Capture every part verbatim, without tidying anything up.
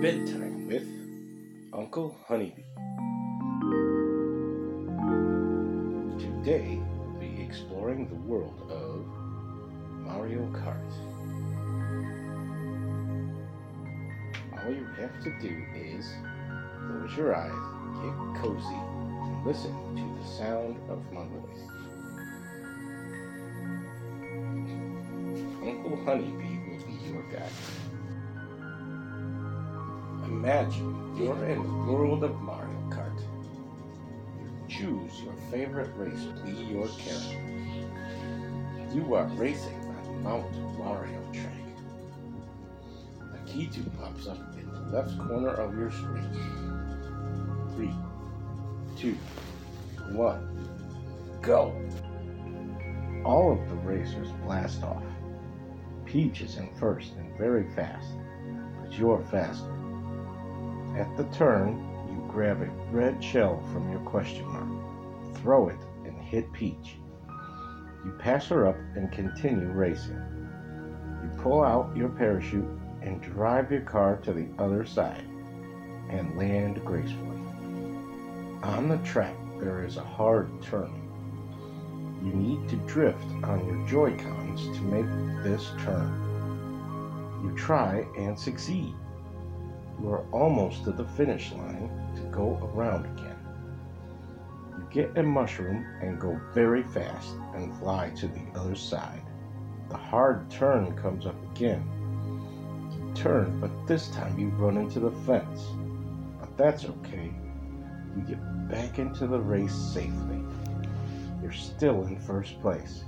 Bedtime with Uncle Honeybee. Today, we'll be exploring the world of Mario Kart. All you have to do is close your eyes, get cozy, and listen to the sound of my voice. Uncle Honeybee will be your guide. Imagine you're in the world of Mario Kart. Choose your favorite race to be your character. You are racing on Mount Mario Track. Lakitu pops up in the left corner of your screen. Three, two, one, go! All of the racers blast off. Peach is in first and very fast, but you're faster. At the turn, you grab a red shell from your question mark, throw it, and hit Peach. You pass her up and continue racing. You pull out your parachute and drive your car to the other side and land gracefully. On the track, there is a hard turn. You need to drift on your Joy-Cons to make this turn. You try and succeed. You are almost to the finish line to go around again. You get a mushroom and go very fast and fly to the other side. The hard turn comes up again. You turn, but this time you run into the fence. But that's okay. You get back into the race safely. You're still in first place.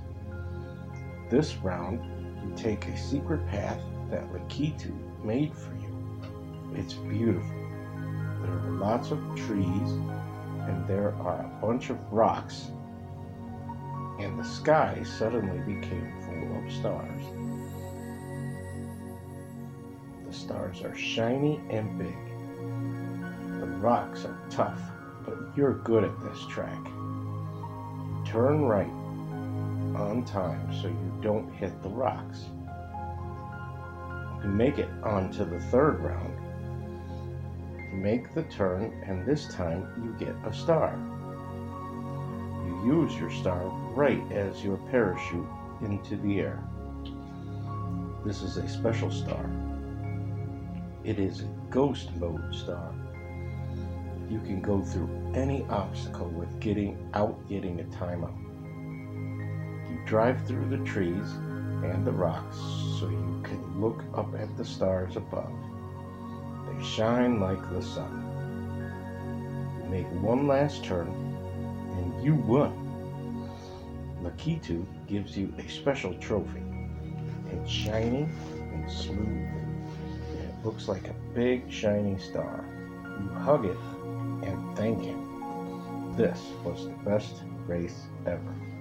This round, you take a secret path that Lakitu made for you. It's beautiful. There are lots of trees, and there are a bunch of rocks, and the sky suddenly became full of stars. The stars are shiny and big. The rocks are tough, but you're good at this track. You turn right on time so you don't hit the rocks. You make it onto the third round. Make the turn, and this time you get a star. You use your star right as your parachute into the air. This is a special star. It is a ghost mode star. You can go through any obstacle with getting out getting a timeout. You drive through the trees and the rocks so you can look up at the stars above. They shine like the sun. You make one last turn, and you won. Lakitu gives you a special trophy. It's shiny and smooth, and it looks like a big shiny star. You hug it and thank him. This was the best race ever.